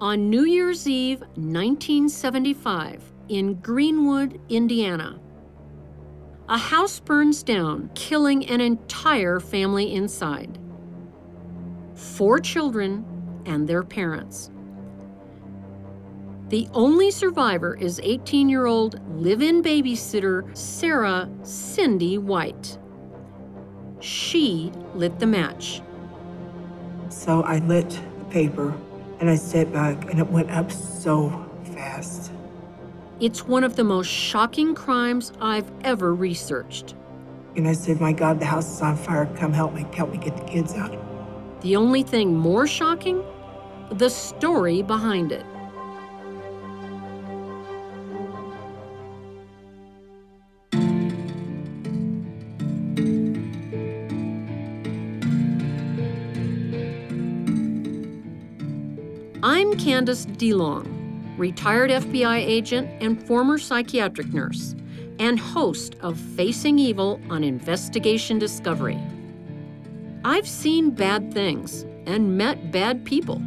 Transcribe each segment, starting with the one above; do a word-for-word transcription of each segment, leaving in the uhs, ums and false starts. on New Year's Eve, nineteen seventy-five, in Greenwood, Indiana. A house burns down, killing an entire family inside. Four children and their parents. The only survivor is eighteen-year-old live-in babysitter Sarah Cindy White. She lit the match. So I lit the paper and I sat back and it went up so fast. It's one of the most shocking crimes I've ever researched. And I said, my God, the house is on fire. Come help me. Help me get the kids out. The only thing more shocking, the story behind it. I'm Candice DeLong, retired F B I agent and former psychiatric nurse, and host of Facing Evil on Investigation Discovery. I've seen bad things and met bad people.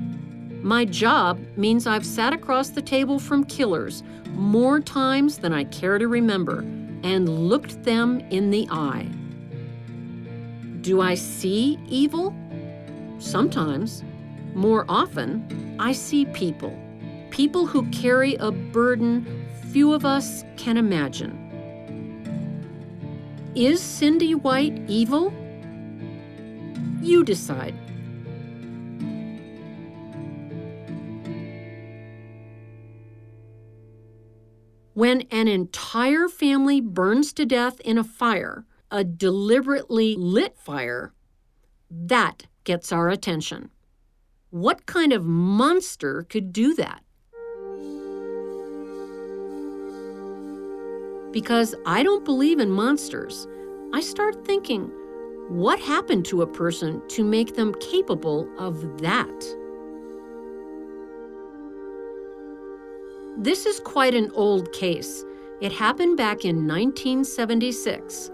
My job means I've sat across the table from killers more times than I care to remember and looked them in the eye. Do I see evil? Sometimes. More often, I see people. People who carry a burden few of us can imagine. Is Cindy White evil? You decide. When an entire family burns to death in a fire, a deliberately lit fire, that gets our attention. What kind of monster could do that? Because I don't believe in monsters, I start thinking, what happened to a person to make them capable of that? This is quite an old case. It happened back in nineteen seventy-six.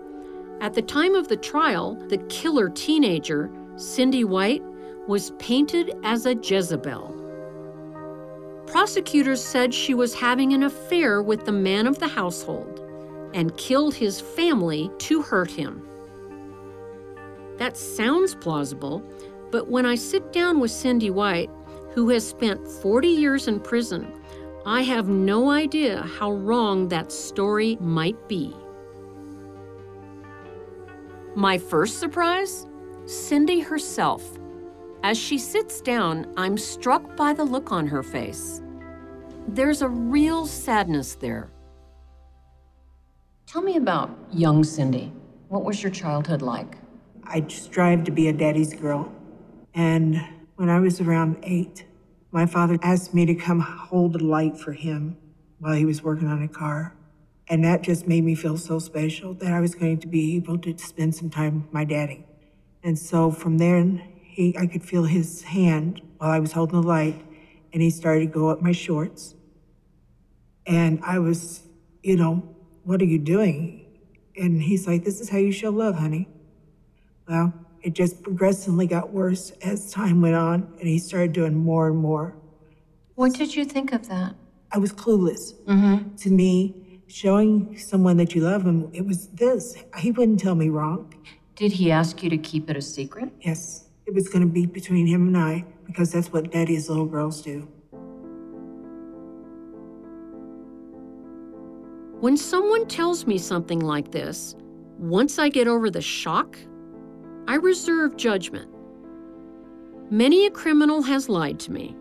At the time of the trial, the killer teenager, Cindy White, was painted as a Jezebel. Prosecutors said she was having an affair with the man of the household and killed his family to hurt him. That sounds plausible, but when I sit down with Cindy White, who has spent forty years in prison, I have no idea how wrong that story might be. My first surprise? Cindy herself. As she sits down, I'm struck by the look on her face. There's a real sadness there. Tell me about young Cindy. What was your childhood like? I strived to be a daddy's girl. And when I was around eight, my father asked me to come hold a light for him while he was working on a car. And that just made me feel so special that I was going to be able to spend some time with my daddy. And so from then, He, I could feel his hand while I was holding the light, and he started to go up my shorts. And I was, you know, what are you doing? And he's like, this is how you show love, honey. Well, it just progressively got worse as time went on, and he started doing more and more. What did you think of that? I was clueless. Mm-hmm. To me, showing someone that you love him, it was this. He wouldn't tell me wrong. Did he ask you to keep it a secret? Yes. It was going to be between him and I, because that's what daddy's little girls do. When someone tells me something like this, once I get over the shock, I reserve judgment. Many a criminal has lied to me.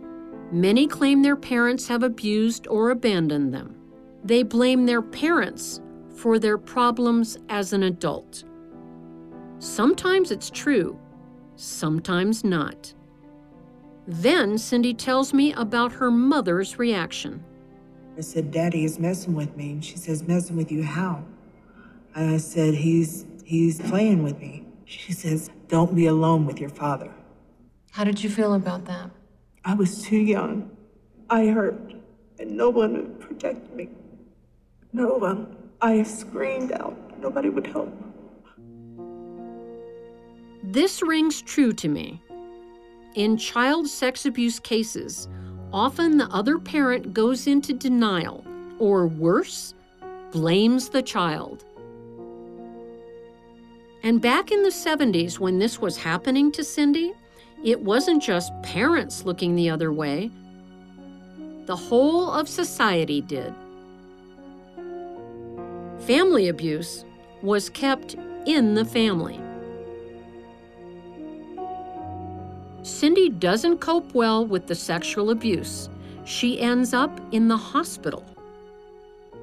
Many claim their parents have abused or abandoned them. They blame their parents for their problems as an adult. Sometimes it's true. Sometimes not. Then Cindy tells me about her mother's reaction. I said, Daddy is messing with me. And she says, messing with you how? And I said, he's he's playing with me. She says, don't be alone with your father. How did you feel about that? I was too young. I hurt, and no one would protect me. No one. I screamed out. Nobody would help. This rings true to me. In child sex abuse cases, often the other parent goes into denial, or worse, blames the child. And back in the seventies, when this was happening to Cindy, it wasn't just parents looking the other way. The whole of society did. Family abuse was kept in the family. Cindy doesn't cope well with the sexual abuse. She ends up in the hospital.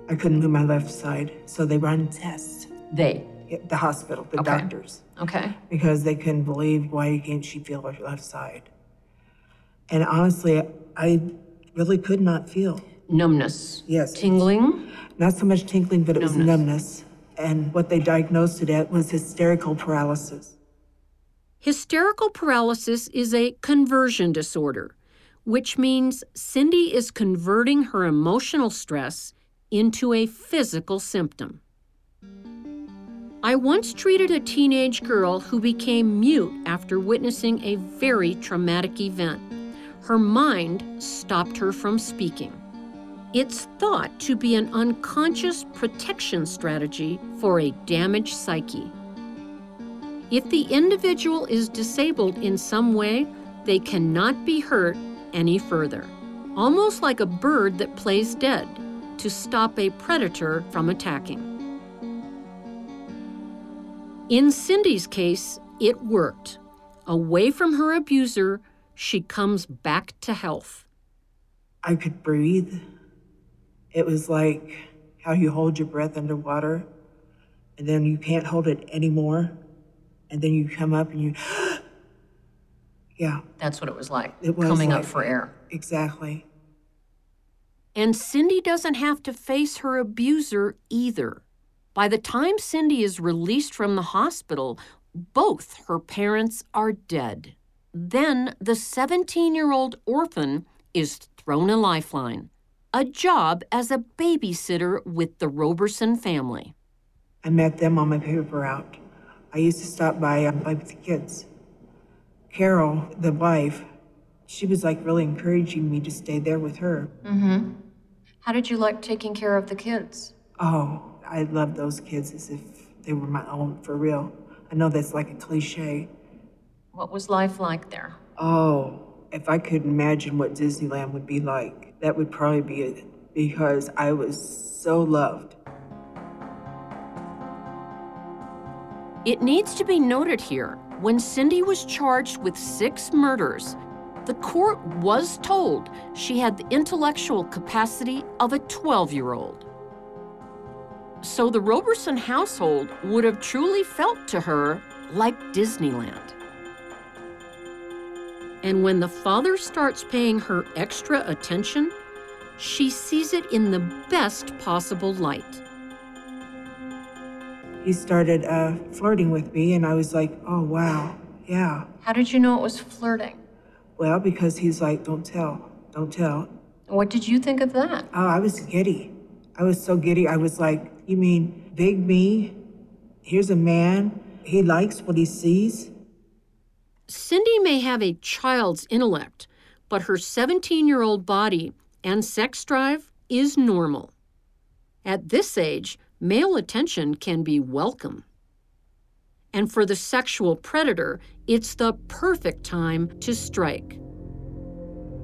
I couldn't move my left side, so they ran tests. They? The hospital, the okay. doctors. Okay. Because they couldn't believe, why can't she feel her left side? And honestly, I really could not feel. Numbness. Yes. Tingling? Not so much tingling, but it numbness. was numbness. And what they diagnosed it at was hysterical paralysis. Hysterical paralysis is a conversion disorder, which means Cindy is converting her emotional stress into a physical symptom. I once treated a teenage girl who became mute after witnessing a very traumatic event. Her mind stopped her from speaking. It's thought to be an unconscious protection strategy for a damaged psyche. If the individual is disabled in some way, they cannot be hurt any further, almost like a bird that plays dead to stop a predator from attacking. In Cindy's case, it worked. Away from her abuser, she comes back to health. I could breathe. It was like how you hold your breath underwater, and then you can't hold it anymore, and then you come up and you, yeah. That's what it was like, it was coming like, up for air. Exactly. And Cindy doesn't have to face her abuser either. By the time Cindy is released from the hospital, both her parents are dead. Then the seventeen-year-old orphan is thrown a lifeline. A job as a babysitter with the Roberson family. I met them on my paper route. I used to stop by and play with the kids. Carol, the wife, she was like really encouraging me to stay there with her. Mm-hmm. How did you like taking care of the kids? Oh, I loved those kids as if they were my own, for real. I know that's like a cliche. What was life like there? Oh, if I could imagine what Disneyland would be like. That would probably be it, because I was so loved. It needs to be noted here, when Cindy was charged with six murders, the court was told she had the intellectual capacity of a twelve-year-old. So the Roberson household would have truly felt to her like Disneyland. And when the father starts paying her extra attention, she sees it in the best possible light. He started uh, flirting with me, and I was like, oh, wow, yeah. How did you know it was flirting? Well, because he's like, don't tell, don't tell. What did you think of that? Oh, I was giddy. I was so giddy. I was like, you mean big me? Here's a man. He likes what he sees. Cindy may have a child's intellect, but her seventeen-year-old body and sex drive is normal. At this age, male attention can be welcome. And for the sexual predator, it's the perfect time to strike.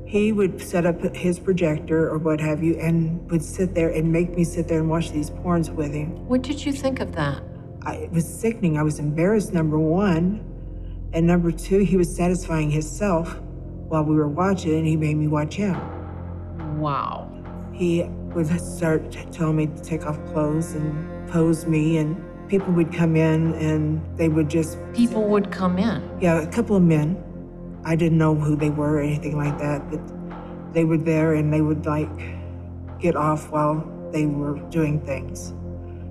He would set up his projector or what have you and would sit there and make me sit there and watch these porns with him. What did you think of that? I, it was sickening. I was embarrassed, number one. And number two, he was satisfying himself while we were watching, and he made me watch him. Wow. He would start telling me to take off clothes and pose me, and people would come in, and they would just... People would come in? Yeah, a couple of men. I didn't know who they were or anything like that, but they were there, and they would, like, get off while they were doing things,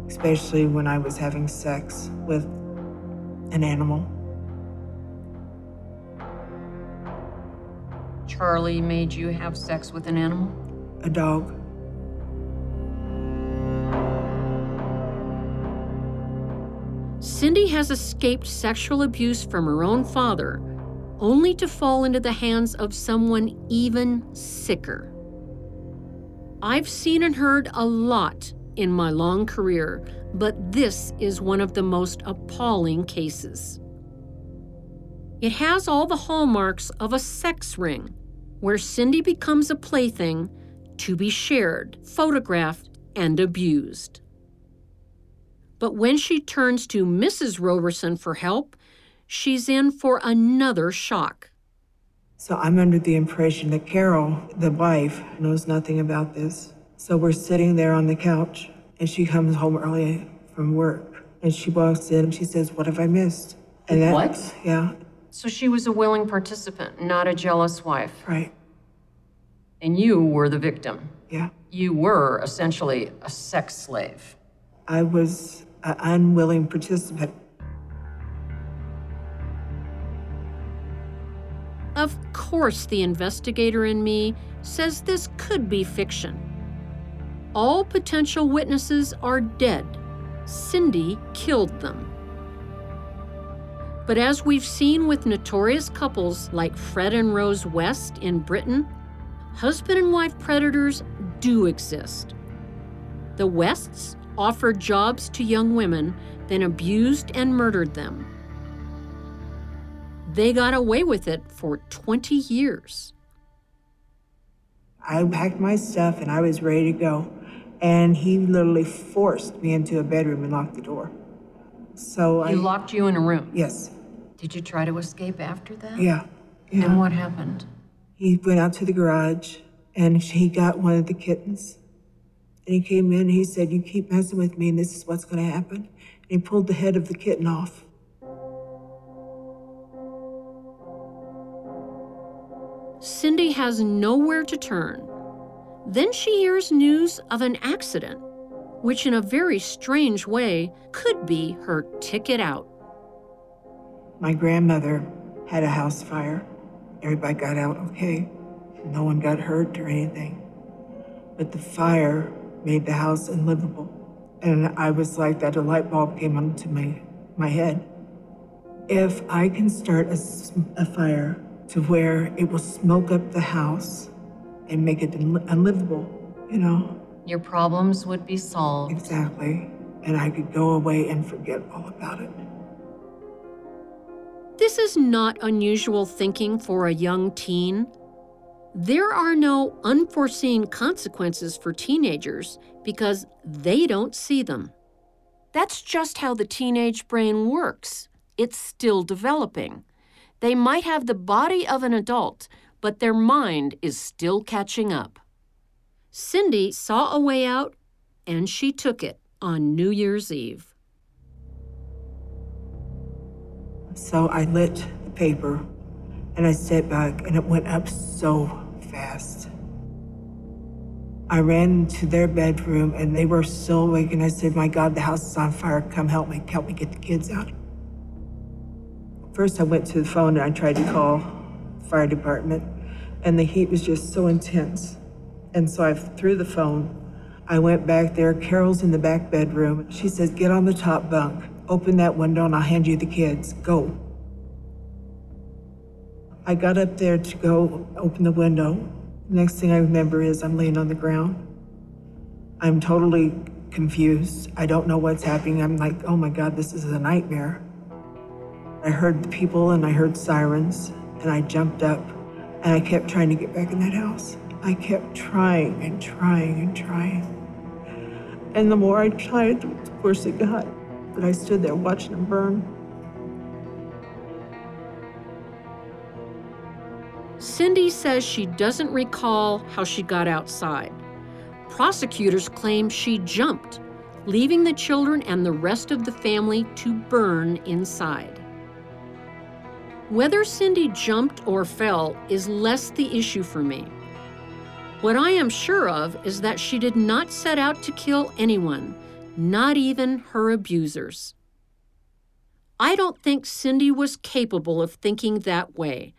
especially when I was having sex with an animal. Charlie made you have sex with an animal? A dog. Cindy has escaped sexual abuse from her own father, only to fall into the hands of someone even sicker. I've seen and heard a lot in my long career, but this is one of the most appalling cases. It has all the hallmarks of a sex ring, where Cindy becomes a plaything to be shared, photographed, and abused. But when she turns to Missus Roberson for help, she's in for another shock. So I'm under the impression that Carol, the wife, knows nothing about this. So we're sitting there on the couch, and she comes home early from work, and she walks in and she says, "What have I missed?" And that, what? Yeah. So she was a willing participant, not a jealous wife. Right. And you were the victim. Yeah. You were essentially a sex slave. I was an unwilling participant. Of course, the investigator in me says this could be fiction. All potential witnesses are dead. Cindy killed them. But as we've seen with notorious couples like Fred and Rose West in Britain, husband and wife predators do exist. The Wests offered jobs to young women, then abused and murdered them. They got away with it for twenty years. I packed my stuff and I was ready to go. And he literally forced me into a bedroom and locked the door. So I... He locked you in a room? Yes. Did you try to escape after that? Yeah. yeah. And what happened? He went out to the garage, and he got one of the kittens. And he came in, and he said, "You keep messing with me, and this is what's going to happen." And he pulled the head of the kitten off. Cindy has nowhere to turn. Then she hears news of an accident, which in a very strange way could be her ticket out. My grandmother had a house fire. Everybody got out okay. No one got hurt or anything. But the fire made the house unlivable. And I was like that, a light bulb came onto my, my head. If I can start a, a fire to where it will smoke up the house and make it un- unlivable, you know, your problems would be solved. Exactly. And I could go away and forget all about it. This is not unusual thinking for a young teen. There are no unforeseen consequences for teenagers because they don't see them. That's just how the teenage brain works. It's still developing. They might have the body of an adult, but their mind is still catching up. Cindy saw a way out, and she took it on New Year's Eve. So I lit the paper, and I stepped back, and it went up so fast. I ran into their bedroom, and they were still awake, and I said, "My God, the house is on fire. Come help me. Help me get the kids out." First, I went to the phone, and I tried to call the fire department, and the heat was just so intense. And so I threw the phone. I went back there. Carol's in the back bedroom. She says, "Get on the top bunk. Open that window and I'll hand you the kids. Go." I got up there to go open the window. Next thing I remember is I'm laying on the ground. I'm totally confused. I don't know what's happening. I'm like, oh my God, this is a nightmare. I heard the people and I heard sirens and I jumped up and I kept trying to get back in that house. I kept trying and trying and trying. And the more I tried, the worse it got. But I stood there watching them burn. Cindy says she doesn't recall how she got outside. Prosecutors claim she jumped, leaving the children and the rest of the family to burn inside. Whether Cindy jumped or fell is less the issue for me. What I am sure of is that she did not set out to kill anyone, not even her abusers. I don't think Cindy was capable of thinking that way.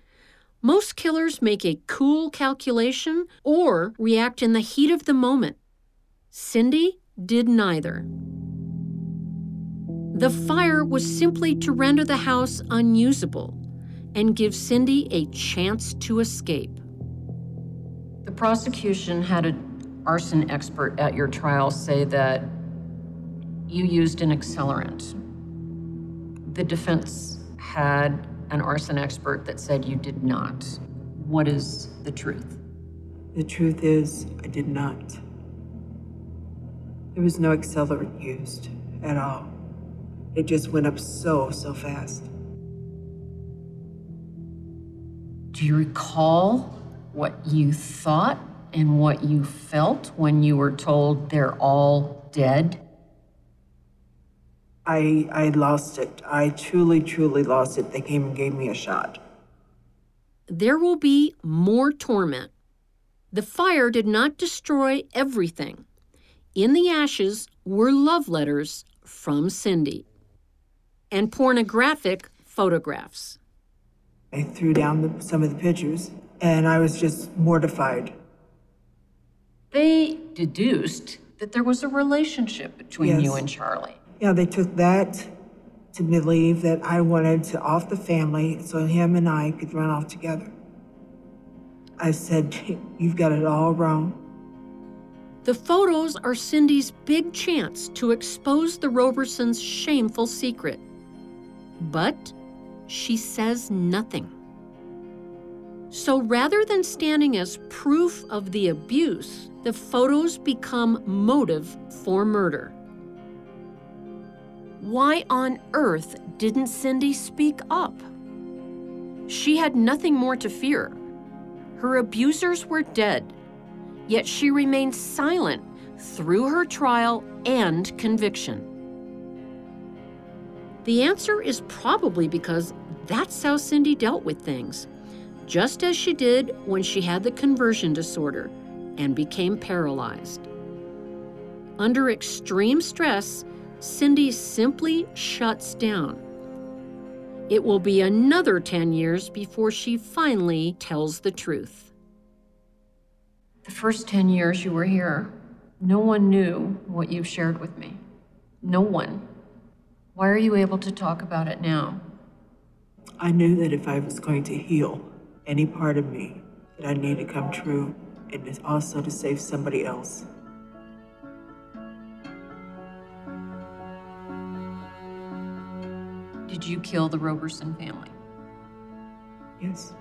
Most killers make a cool calculation or react in the heat of the moment. Cindy did neither. The fire was simply to render the house unusable, and give Cindy a chance to escape. The prosecution had an arson expert at your trial say that you used an accelerant. The defense had an arson expert that said you did not. What is the truth? The truth is, I did not. There was no accelerant used at all. It just went up so, so fast. Do you recall what you thought and what you felt when you were told they're all dead? I, I lost it. I truly, truly lost it. They came and gave me a shot. There will be more torment. The fire did not destroy everything. In the ashes were love letters from Cindy and pornographic photographs. I threw down the, some of the pictures, and I was just mortified. They deduced that there was a relationship between yes. you and Charlie. Yeah, they took that to believe that I wanted to off the family so him and I could run off together. I said, you've got it all wrong. The photos are Cindy's big chance to expose the Robersons' shameful secret. But she says nothing. So rather than standing as proof of the abuse, the photos become motive for murder. Why on earth didn't Cindy speak up? She had nothing more to fear. Her abusers were dead, yet she remained silent through her trial and conviction. The answer is probably because that's how Cindy dealt with things, just as she did when she had the conversion disorder and became paralyzed. Under extreme stress, Cindy simply shuts down. It will be another ten years before she finally tells the truth. The first ten years you were here, no one knew what you've shared with me. No one. Why are you able to talk about it now? I knew that if I was going to heal any part of me, that I need to come true, and also to save somebody else. Did you kill the Roberson family? Yes.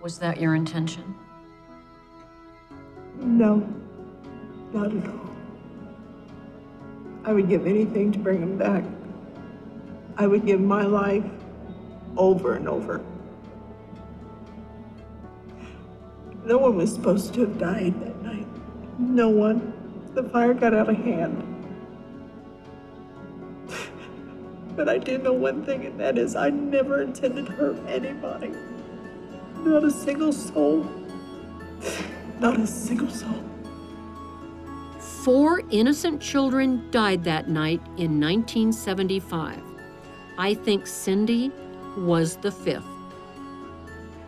Was that your intention? No, not at all. I would give anything to bring them back. I would give my life over and over. No one was supposed to have died that night. No one. The fire got out of hand. But I do know one thing, and that is I never intended to hurt anybody. Not a single soul. Not a single soul. Four innocent children died that night in nineteen seventy-five. I think Cindy was the fifth.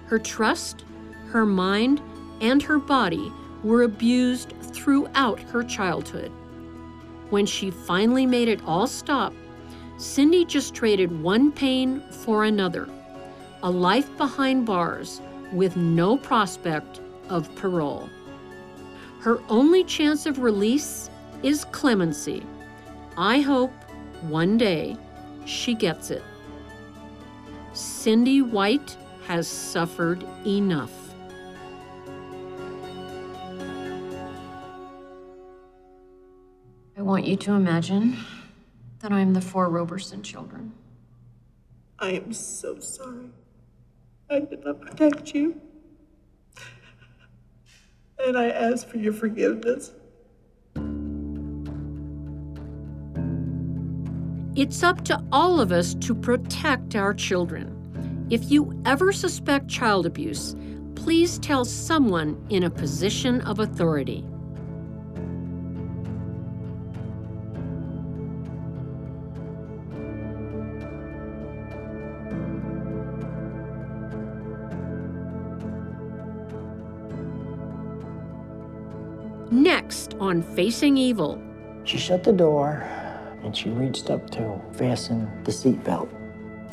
Her trust, her mind, and her body were abused throughout her childhood. When she finally made it all stop, Cindy just traded one pain for another, a life behind bars with no prospect of parole. Her only chance of release is clemency. I hope one day she gets it. Cindy White has suffered enough. I want you to imagine that I'm the four Roberson children. I am so sorry. I did not protect you. And I ask for your forgiveness. It's up to all of us to protect our children. If you ever suspect child abuse, please tell someone in a position of authority. Next on Facing Evil. She shut the door and she reached up to fasten the seatbelt.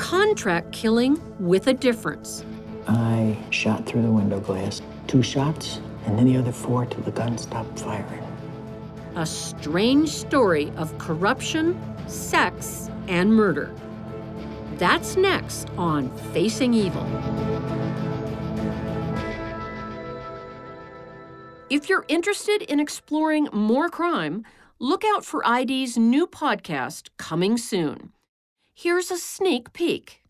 contract killing with a difference. I shot through the window glass, two shots, and then the other four till the gun stopped firing. A strange story of corruption, sex, and murder. That's next on Facing Evil. If you're interested in exploring more crime, look out for I D's new podcast coming soon. Here's a sneak peek.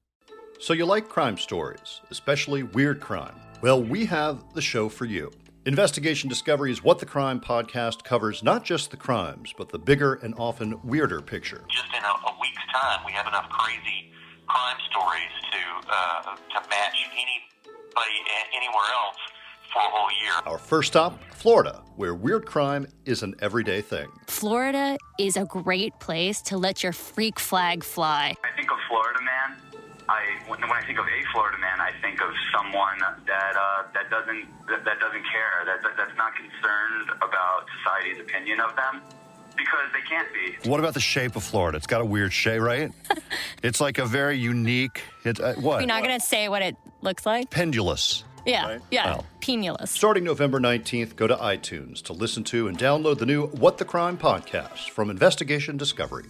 So you like crime stories, especially weird crime? Well, we have the show for you. Investigation Discovery's What the Crime podcast covers not just the crimes, but the bigger and often weirder picture. Just in a, a week's time, we have enough crazy crime stories to uh, to match anybody anywhere else for a whole year. Our first stop, Florida, where weird crime is an everyday thing. Florida is a great place to let your freak flag fly. I think of Florida Man. I, when I think of a Florida man, I think of someone that uh, that doesn't that, that doesn't care, that, that that's not concerned about society's opinion of them, because they can't be. What about the shape of Florida? It's got a weird shape, right? It's like a very unique. It, uh, what? You're not gonna say what it looks like. Pendulous. Yeah, right? yeah, wow. Pendulous. Starting November nineteenth, go to iTunes to listen to and download the new What the Crime podcast from Investigation Discovery.